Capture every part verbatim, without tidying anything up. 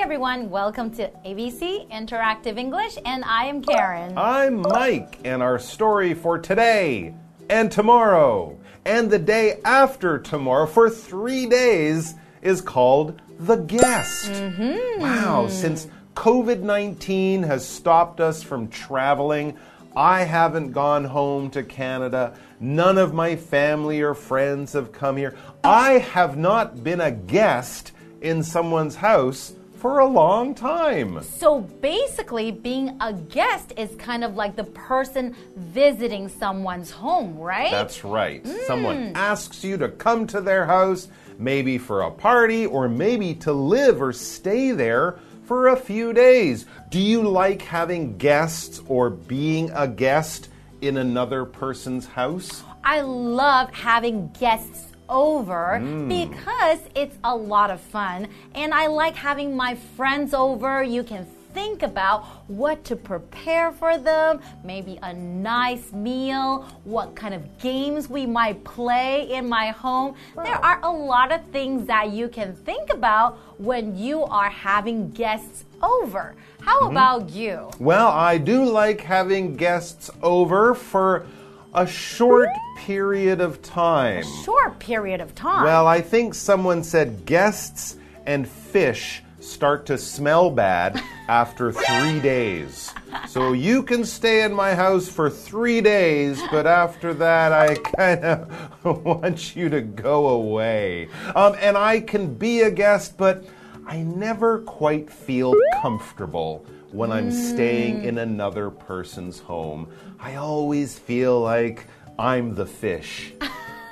Hi everyone, welcome to A B C Interactive English, and I am Karen. I'm Mike, and our story for today, and tomorrow, and the day after tomorrow for three days is called The Guest. Mm-hmm. Wow, since COVID nineteen has stopped us from traveling, I haven't gone home to Canada. None of my family or friends have come here. I have not been a guest in someone's house for a long time. So basically, being a guest is kind of like the person visiting someone's home, right? That's right. Mm. Someone asks you to come to their house, maybe for a party, or maybe to live or stay there for a few days. Do you like having guests or being a guest in another person's house? I love having guests over mm. because it's a lot of fun, and I like having my friends over. You can think about what to prepare for them, maybe a nice meal, what kind of games we might play in my home. Wow. There are a lot of things that you can think about when you are having guests over. How mm-hmm. about you? Well, I do like having guests over for a short period of time. A short period of time? Well, I think someone said guests and fish start to smell bad after three days. So you can stay in my house for three days, but after that, I kind of want you to go away. Um, and I can be a guest, but I never quite feel comfortable when I'm staying in another person's home. I always feel like I'm the fish.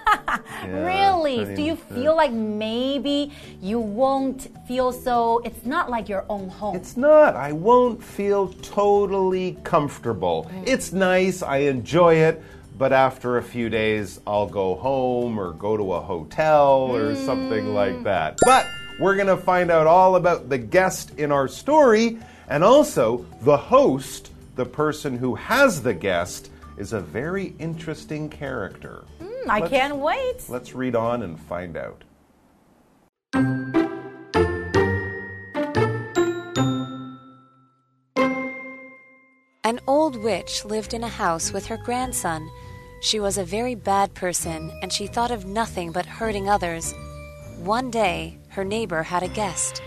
Yeah, really? I mean, do you feel uh, like maybe you won't feel so... It's not like your own home. It's not. I won't feel totally comfortable. Mm. It's nice. I enjoy it. But after a few days, I'll go home or go to a hotel or mm. something like that. But we're going to find out all about the guest in our story. And also, the host, the person who has the guest, is a very interesting character. Mm, I let's, can't wait. Let's read on and find out. An old witch lived in a house with her grandson. She was a very bad person, and she thought of nothing but hurting others. One day, her neighbor had a guest.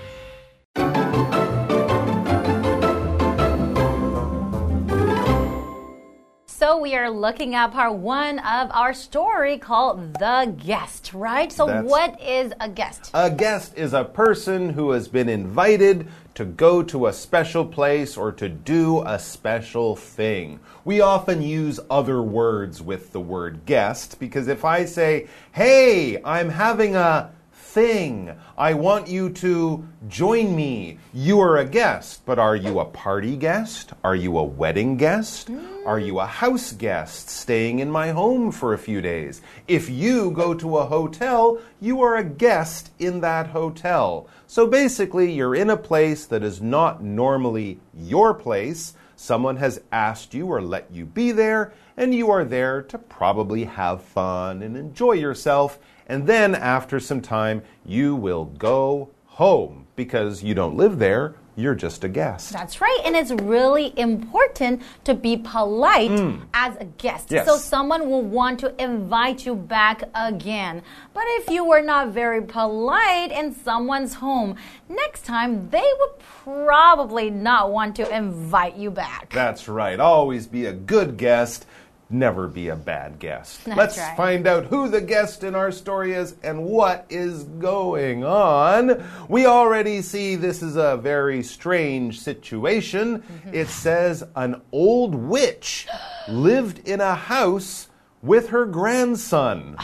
So we are looking at part one of our story called The Guest, right? So That's what is a guest? A guest is a person who has been invited to go to a special place or to do a special thing. We often use other words with the word guest, because if I say, hey, I'm having a thing, I want you to join me. You are a guest, but are you a party guest? Are you a wedding guest? Mm. Are you a house guest staying in my home for a few days? If you go to a hotel, you are a guest in that hotel. So basically, you're in a place that is not normally your place. Someone has asked you or let you be there, and you are there to probably have fun and enjoy yourself. And then after some time, you will go home because you don't live there. You're just a guest. That's right. And it's really important to be polite mm. as a guest. Yes. So someone will want to invite you back again. But if you were not very polite in someone's home, next time they would probably not want to invite you back. That's right. Always be a good guest. Never be a bad guest. That's Let's right. find out who the guest in our story is and what is going on. We already see this is a very strange situation. Mm-hmm. It says an old witch lived in a house with her grandson.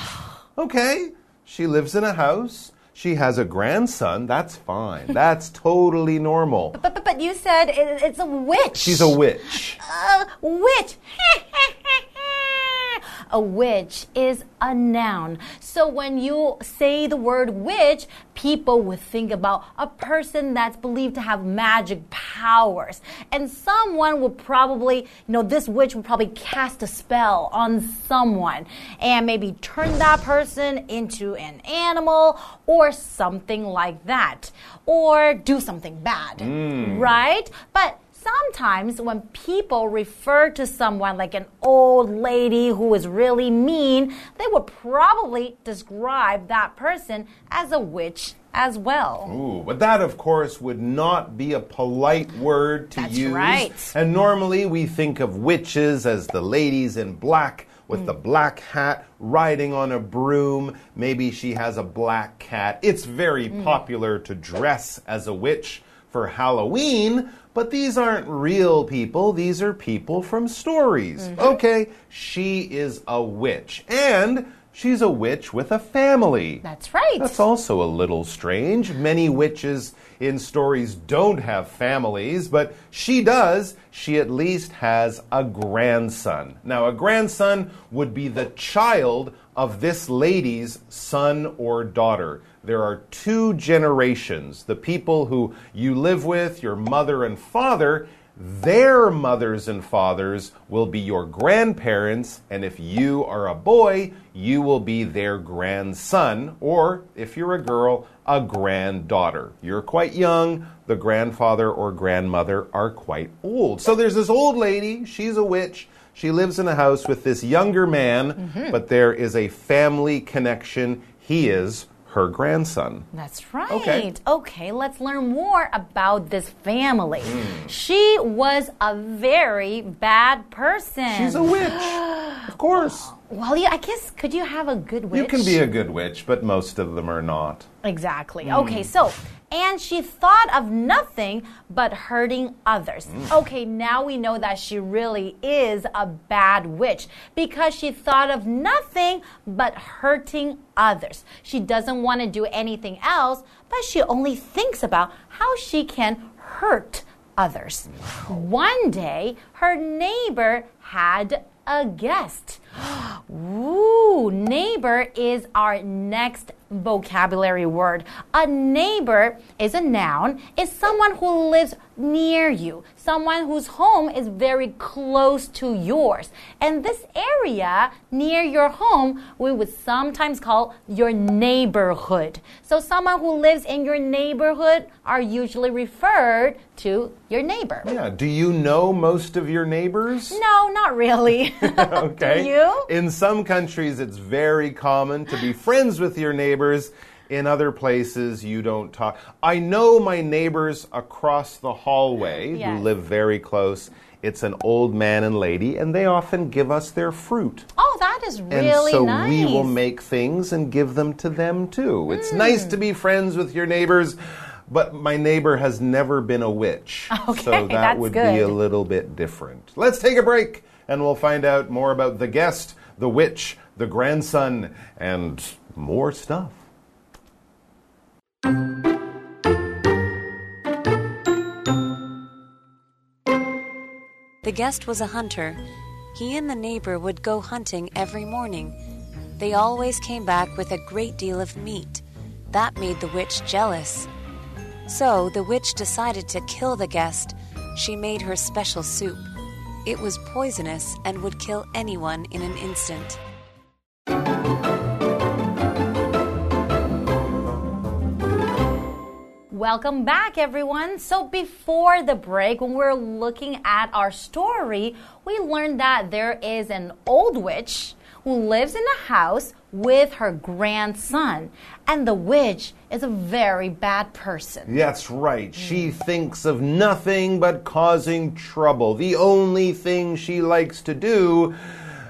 Okay, she lives in a house. She has a grandson. That's fine. That's totally normal. But, but, but you said it, it's a witch. She's a witch. Uh, witch. a witch is a noun. So when you say the word witch, people would think about a person that's believed to have magic powers. And someone would probably, you know, this witch would probably cast a spell on someone and maybe turn that person into an animal or something like that, or do something bad, mm. right? But sometimes when people refer to someone like an old lady who is really mean, they would probably describe that person as a witch as well. Ooh, but that, of course, would not be a polite word to That's use. Right. And normally we think of witches as the ladies in black with mm. the black hat riding on a broom. Maybe she has a black cat. It's very mm. popular to dress as a witch for Halloween, but these aren't real people. These are people from stories. Mm-hmm. Okay, she is a witch, and she's a witch with a family. That's right. That's also a little strange. Many witches in stories don't have families, but she does. She at least has a grandson. Now, a grandson would be the child of this lady's son or daughter. There are two generations. The people who you live with, your mother and father, their mothers and fathers will be your grandparents. And if you are a boy, you will be their grandson. Or if you're a girl, a granddaughter. You're quite young. The grandfather or grandmother are quite old. So there's this old lady. She's a witch. She lives in a house with this younger man. Mm-hmm. But there is a family connection. He is her grandson. That's right. Okay, okay let's learn more about this family. Mm. She was a very bad person. She's a witch. Of course. Well, yeah, I guess, could you have a good witch? You can be a good witch, but most of them are not. Exactly. Mm. Okay, so, and she thought of nothing but hurting others. Mm. Okay, now we know that she really is a bad witch because she thought of nothing but hurting others. She doesn't want to do anything else, but she only thinks about how she can hurt others. Wow. One day, her neighbor had a guest. Ooh, neighbor is our next vocabulary word. A neighbor is a noun, is someone who lives near you, someone whose home is very close to yours. And this area near your home, we would sometimes call your neighborhood. So someone who lives in your neighborhood are usually referred to your neighbor. Yeah, do you know most of your neighbors? No, not really. Okay. Do you? In some countries, it's very common to be friends with your neighbors. In other places, you don't talk. I know my neighbors across the hallway yes. who live very close. It's an old man and lady, and they often give us their fruit. Oh, that is really nice. And so nice. We will make things and give them to them, too. It's mm. nice to be friends with your neighbors. But my neighbor has never been a witch. Okay, so that that's would good. be a little bit different. Let's take a break. And we'll find out more about the guest, the witch, the grandson, and more stuff. The guest was a hunter. He and the neighbor would go hunting every morning. They always came back with a great deal of meat. That made the witch jealous. So the witch decided to kill the guest. She made her special soup. It was poisonous and would kill anyone in an instant. Welcome back, everyone. So before the break, when we're looking at our story, we learned that there is an old witch who lives in a house with her grandson. And the witch is a very bad person. That's right. She thinks of nothing but causing trouble. The only thing she likes to do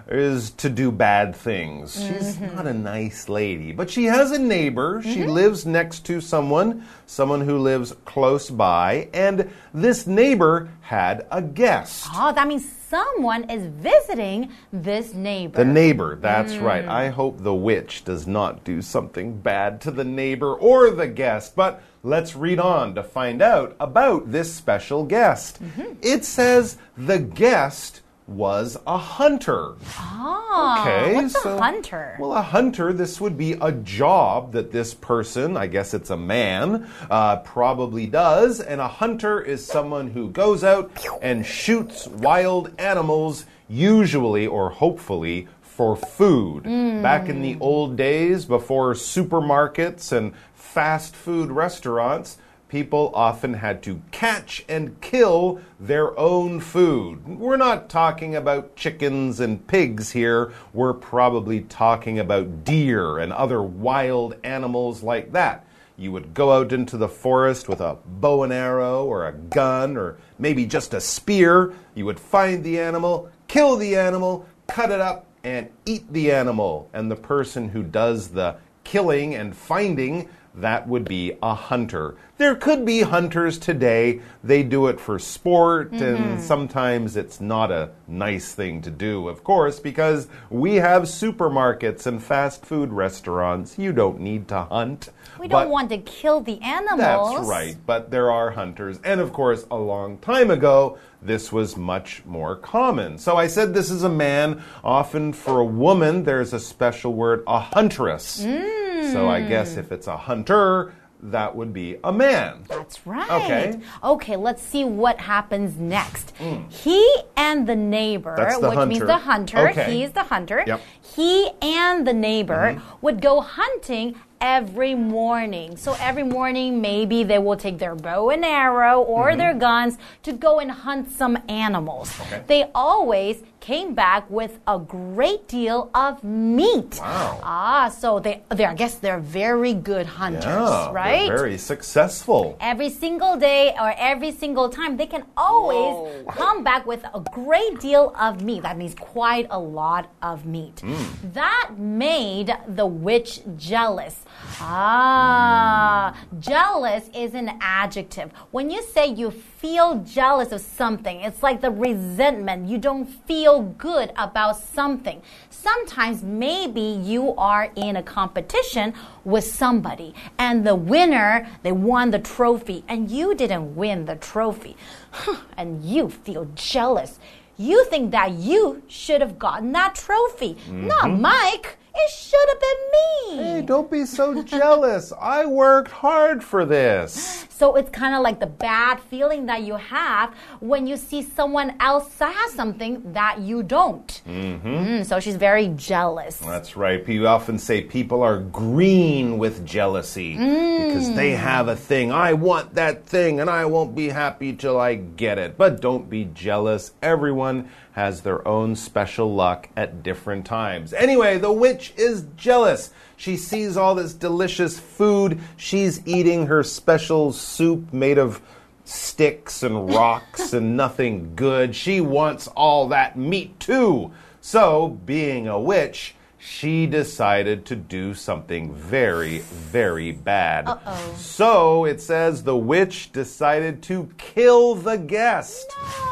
is to do bad things. Mm-hmm. She's not a nice lady, but she has a neighbor. Mm-hmm. She lives next to someone, someone who lives close by, and this neighbor had a guest. Oh, that means someone is visiting this neighbor. The neighbor, that's mm. right. I hope the witch does not do something bad to the neighbor or the guest, but let's read on to find out about this special guest. Mm-hmm. It says the guest was a hunter. Ah, okay, what's so, a hunter? Well, a hunter, this would be a job that this person, I guess it's a man, uh, probably does. And a hunter is someone who goes out and shoots wild animals, usually or hopefully for food. Mm. Back in the old days, before supermarkets and fast food restaurants, people often had to catch and kill their own food. We're not talking about chickens and pigs here. We're probably talking about deer and other wild animals like that. You would go out into the forest with a bow and arrow or a gun or maybe just a spear. You would find the animal, kill the animal, cut it up, and eat the animal. And the person who does the killing and finding, that would be a hunter. There could be hunters today. They do it for sport, mm-hmm. and sometimes it's not a nice thing to do, of course, because we have supermarkets and fast food restaurants. You don't need to hunt. We don't want to kill the animals. That's right, but there are hunters. And, of course, a long time ago, this was much more common. So I said this is a man. Often for a woman, there's a special word, a huntress. Mm. So I guess if it's a hunter, that would be a man. That's right. Okay, okay, let's see what happens next. Mm. He and the neighbor, That's the which hunter. means the hunter, okay. he's the hunter, yep. he and the neighbor mm-hmm. would go hunting every morning. So every morning, maybe they will take their bow and arrow or mm-hmm. their guns to go and hunt some animals. Okay. They always came back with a great deal of meat. Wow. Ah, so they, they I guess they're very good hunters, yeah, right? They're very successful. Every single day or every single time, they can always Whoa. come back with a great deal of meat. That means quite a lot of meat. Mm. That made the witch jealous. Ah, jealous is an adjective. When you say you feel jealous of something, it's like the resentment. You don't feel good about something. Sometimes maybe you are in a competition with somebody, and the winner, they won the trophy, and you didn't win the trophy. And you feel jealous. You think that you should have gotten that trophy, mm-hmm. not Mike. It should have been me. Hey, don't be so jealous. I worked hard for this. So it's kind of like the bad feeling that you have when you see someone else has something that you don't. Mm-hmm. Mm, so she's very jealous. That's right. You often say people are green with jealousy mm. because they have a thing. I want that thing and I won't be happy till I get it. But don't be jealous. Everyone has their own special luck at different times. Anyway, the witch is jealous. She sees all this delicious food. She's eating her special soup made of sticks and rocks and nothing good. She wants all that meat too. So, being a witch, she decided to do something very, very bad. Uh-oh. So, it says the witch decided to kill the guest. No.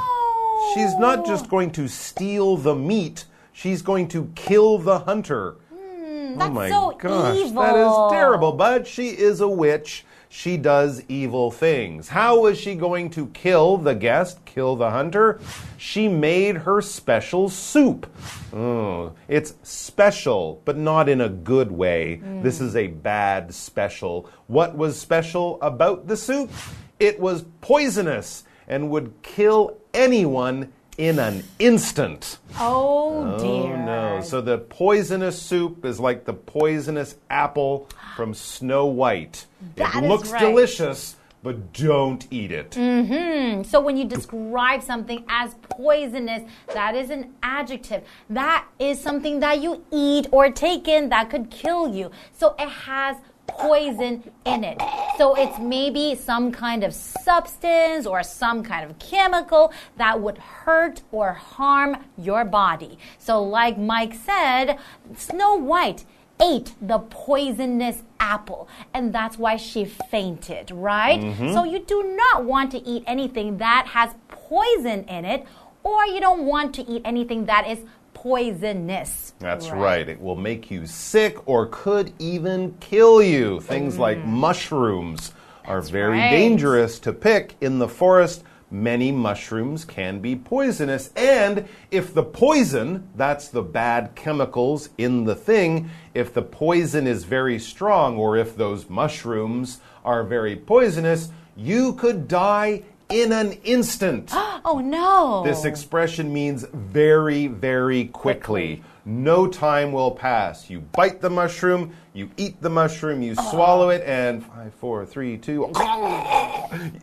She's not just going to steal the meat. She's going to kill the hunter. Mm, that's oh my so gosh, evil. That is terrible. But she is a witch. She does evil things. How was she going to kill the guest, kill the hunter? She made her special soup. Oh, it's special, but not in a good way. Mm. This is a bad special. What was special about the soup? It was poisonous and would kill everyone. Anyone in an instant. Oh, dear. Oh, no. So the poisonous soup is like the poisonous apple from Snow White. That it looks right. delicious, but don't eat it. Mm-hmm. So when you describe something as poisonous, that is an adjective. That is something that you eat or take in that could kill you. So it has poison in it. So it's maybe some kind of substance or some kind of chemical that would hurt or harm your body. So like Mike said, Snow White ate the poisonous apple, and that's why she fainted, right? Mm-hmm. So you do not want to eat anything that has poison in it, or you don't want to eat anything that is poisonous. That's right. right. It will make you sick or could even kill you. Things mm. like mushrooms That's are very right. dangerous to pick in the forest. many mushrooms can be poisonous. And if the poison, that's the bad chemicals in the thing, if the poison is very strong, or if those mushrooms are very poisonous, you could die in an instant. Oh, no. This expression means very, very quickly. quickly. No time will pass. You bite the mushroom, you eat the mushroom, you oh. swallow it, and five, four, three, two,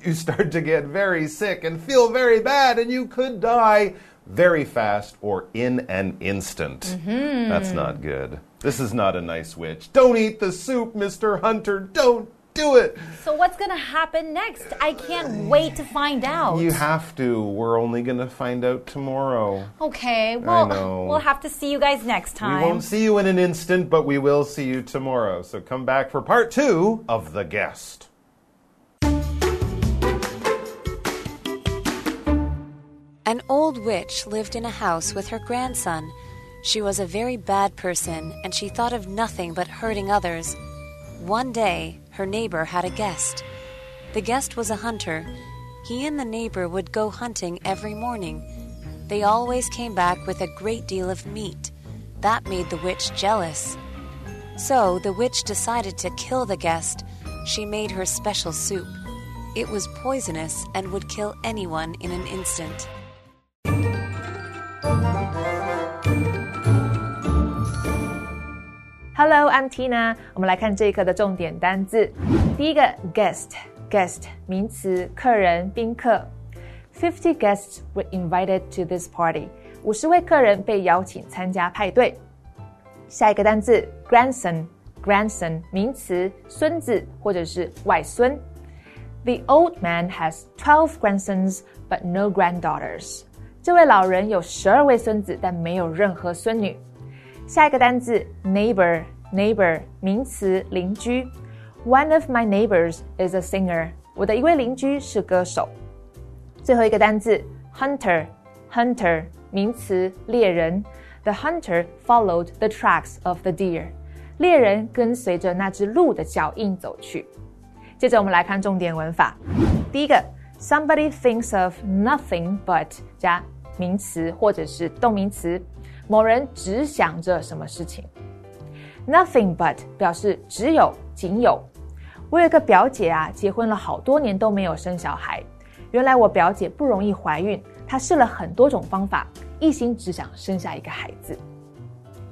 you start to get very sick and feel very bad, and you could die very fast or in an instant. Mm-hmm. That's not good. This is not a nice witch. Don't eat the soup, Mister Hunter. Don't do it. So what's going to happen next? I can't wait to find out. You have to. We're only going to find out tomorrow. Okay. Well, we'll have to see you guys next time. We won't see you in an instant, but we will see you tomorrow. So come back for part two of The Guest. An old witch lived in a house with her grandson. She was a very bad person, and she thought of nothing but hurting others. One day, her neighbor had a guest. The guest was a hunter. He and the neighbor would go hunting every morning. They always came back with a great deal of meat. That made the witch jealous. So the witch decided to kill the guest. She made her special soup. It was poisonous and would kill anyone in an instant. Hello, I'm Tina. 我们来看这一课的重点单字。第一个 guest, guest 名词，客人、宾客。fifty guests were invited to this party. 五十位客人被邀请参加派对。下一个单字 grandson, grandson 名词，孙子或者是外孙。The old man has twelve grandsons but no granddaughters. 这位老人有十二位孙子，但没有任何孙女。下一个单字 neighbor, neighbor 名词，邻居。One of my neighbors is a singer. 我的一位邻居是歌手。最后一个单字 hunter, hunter 名词，猎人。The hunter followed the tracks of the deer. 猎人跟随着那只鹿的脚印走去。接着我们来看重点文法。第一个 somebody thinks of nothing but 加名词或者是动名词。某人只想着什么事情 Nothing but 表示只有仅有我有一个表姐啊结婚了好多年都没有生小孩原来我表姐不容易怀孕她试了很多种方法一心只想生下一个孩子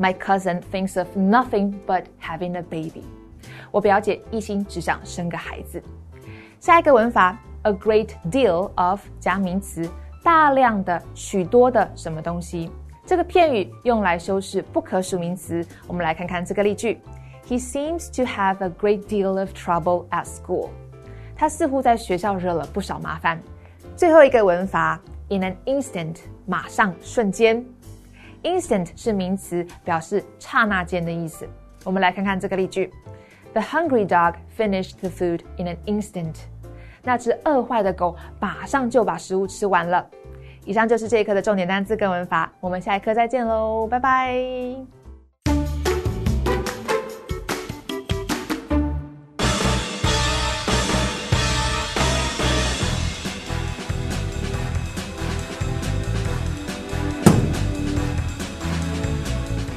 My cousin thinks of nothing but having a baby 我表姐一心只想生个孩子下一个文法 A great deal of 加名词大量的许多的什么东西这个片语用来修饰不可数名词。我们来看看这个例句 He seems to have a great deal of trouble at school. 他似乎在学校惹了不少麻烦。最后一个文法 In an instant, 马上瞬间。Instant 是名词表示刹那间的意思。我们来看看这个例句 The hungry dog finished the food in an instant. 那只饿坏的狗马上就把食物吃完了。以上就是这一课的重点单字跟文法，我们下一课再见喽，拜拜。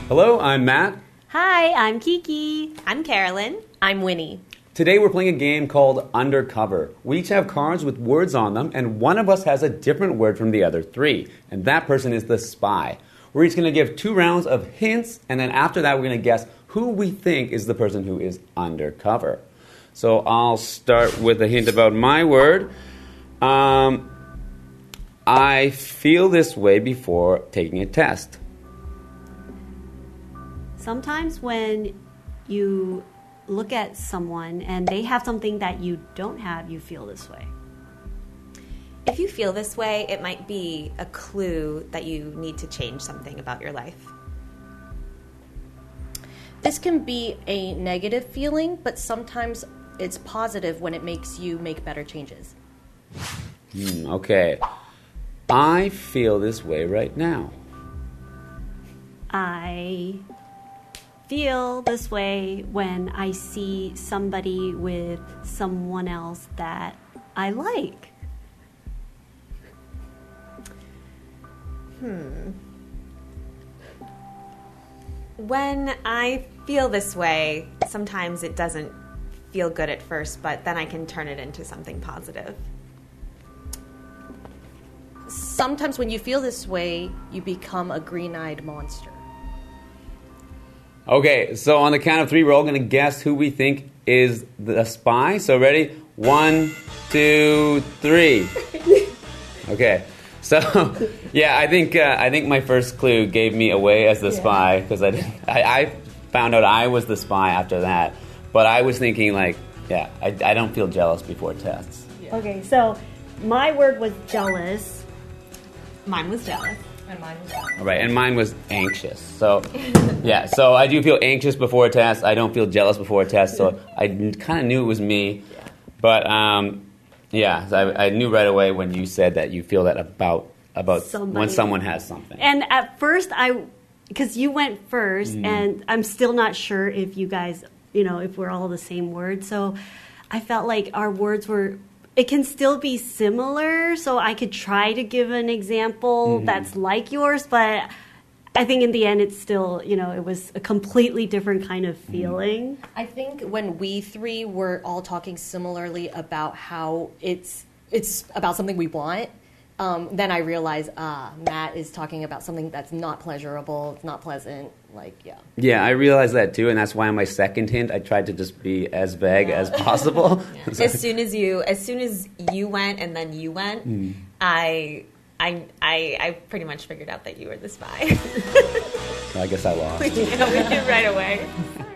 Hello, I'm Matt. Hi, I'm Kiki. I'm Carolyn. I'm Winnie. Today we're playing a game called Undercover. We each have cards with words on them, and one of us has a different word from the other three, and that person is the spy. We're each going to give two rounds of hints, and then after that we're going to guess who we think is the person who is undercover. So I'll start with a hint about my word. Um, I feel this way before taking a test. Sometimes when you look at someone and they have something that you don't have, you feel this way. If you feel this way, it might be a clue that you need to change something about your life. This can be a negative feeling, but sometimes it's positive when it makes you make better changes. Mm, okay. I feel this way right now. I feel this way when I see somebody with someone else that I like. hmm. When I feel this way, sometimes it doesn't feel good at first, but then I can turn it into something positive. Sometimes when you feel this way, you become a green-eyed monster. Okay, so on the count of three, we're all going to guess who we think is the spy. So ready? One, two, three. Okay. So, yeah, I think uh, I think my first clue gave me away as the yeah. spy because I, I I found out I was the spy after that. But I was thinking like, yeah, I, I don't feel jealous before tests. Yeah. Okay, so my word was jealous. Mine was jealous. And mine was jealous. All right, and mine was anxious. So, yeah, so I do feel anxious before a test. I don't feel jealous before a test. So I kind of knew it was me. Yeah. But, um... Yeah, so I, I knew right away when you said that you feel that about about Somebody. when someone has something. And at first, I, because you went first, mm. and I'm still not sure if you guys, you know, if we're all the same word. So I felt like our words were, it can still be similar. So I could try to give an example mm-hmm. that's like yours, but I think in the end, it's still, you know, it was a completely different kind of feeling. I think when we three were all talking similarly about how it's it's about something we want, um, then I realized, ah, Matt is talking about something that's not pleasurable, it's not pleasant, like, yeah. Yeah, I realized that too, and that's why on my second hint, I tried to just be as vague yeah. as possible. Yeah. As soon as you, as soon as you went and then you went, mm. I... I, I I pretty much figured out that you were the spy. So I guess I lost. We knew, we knew right away.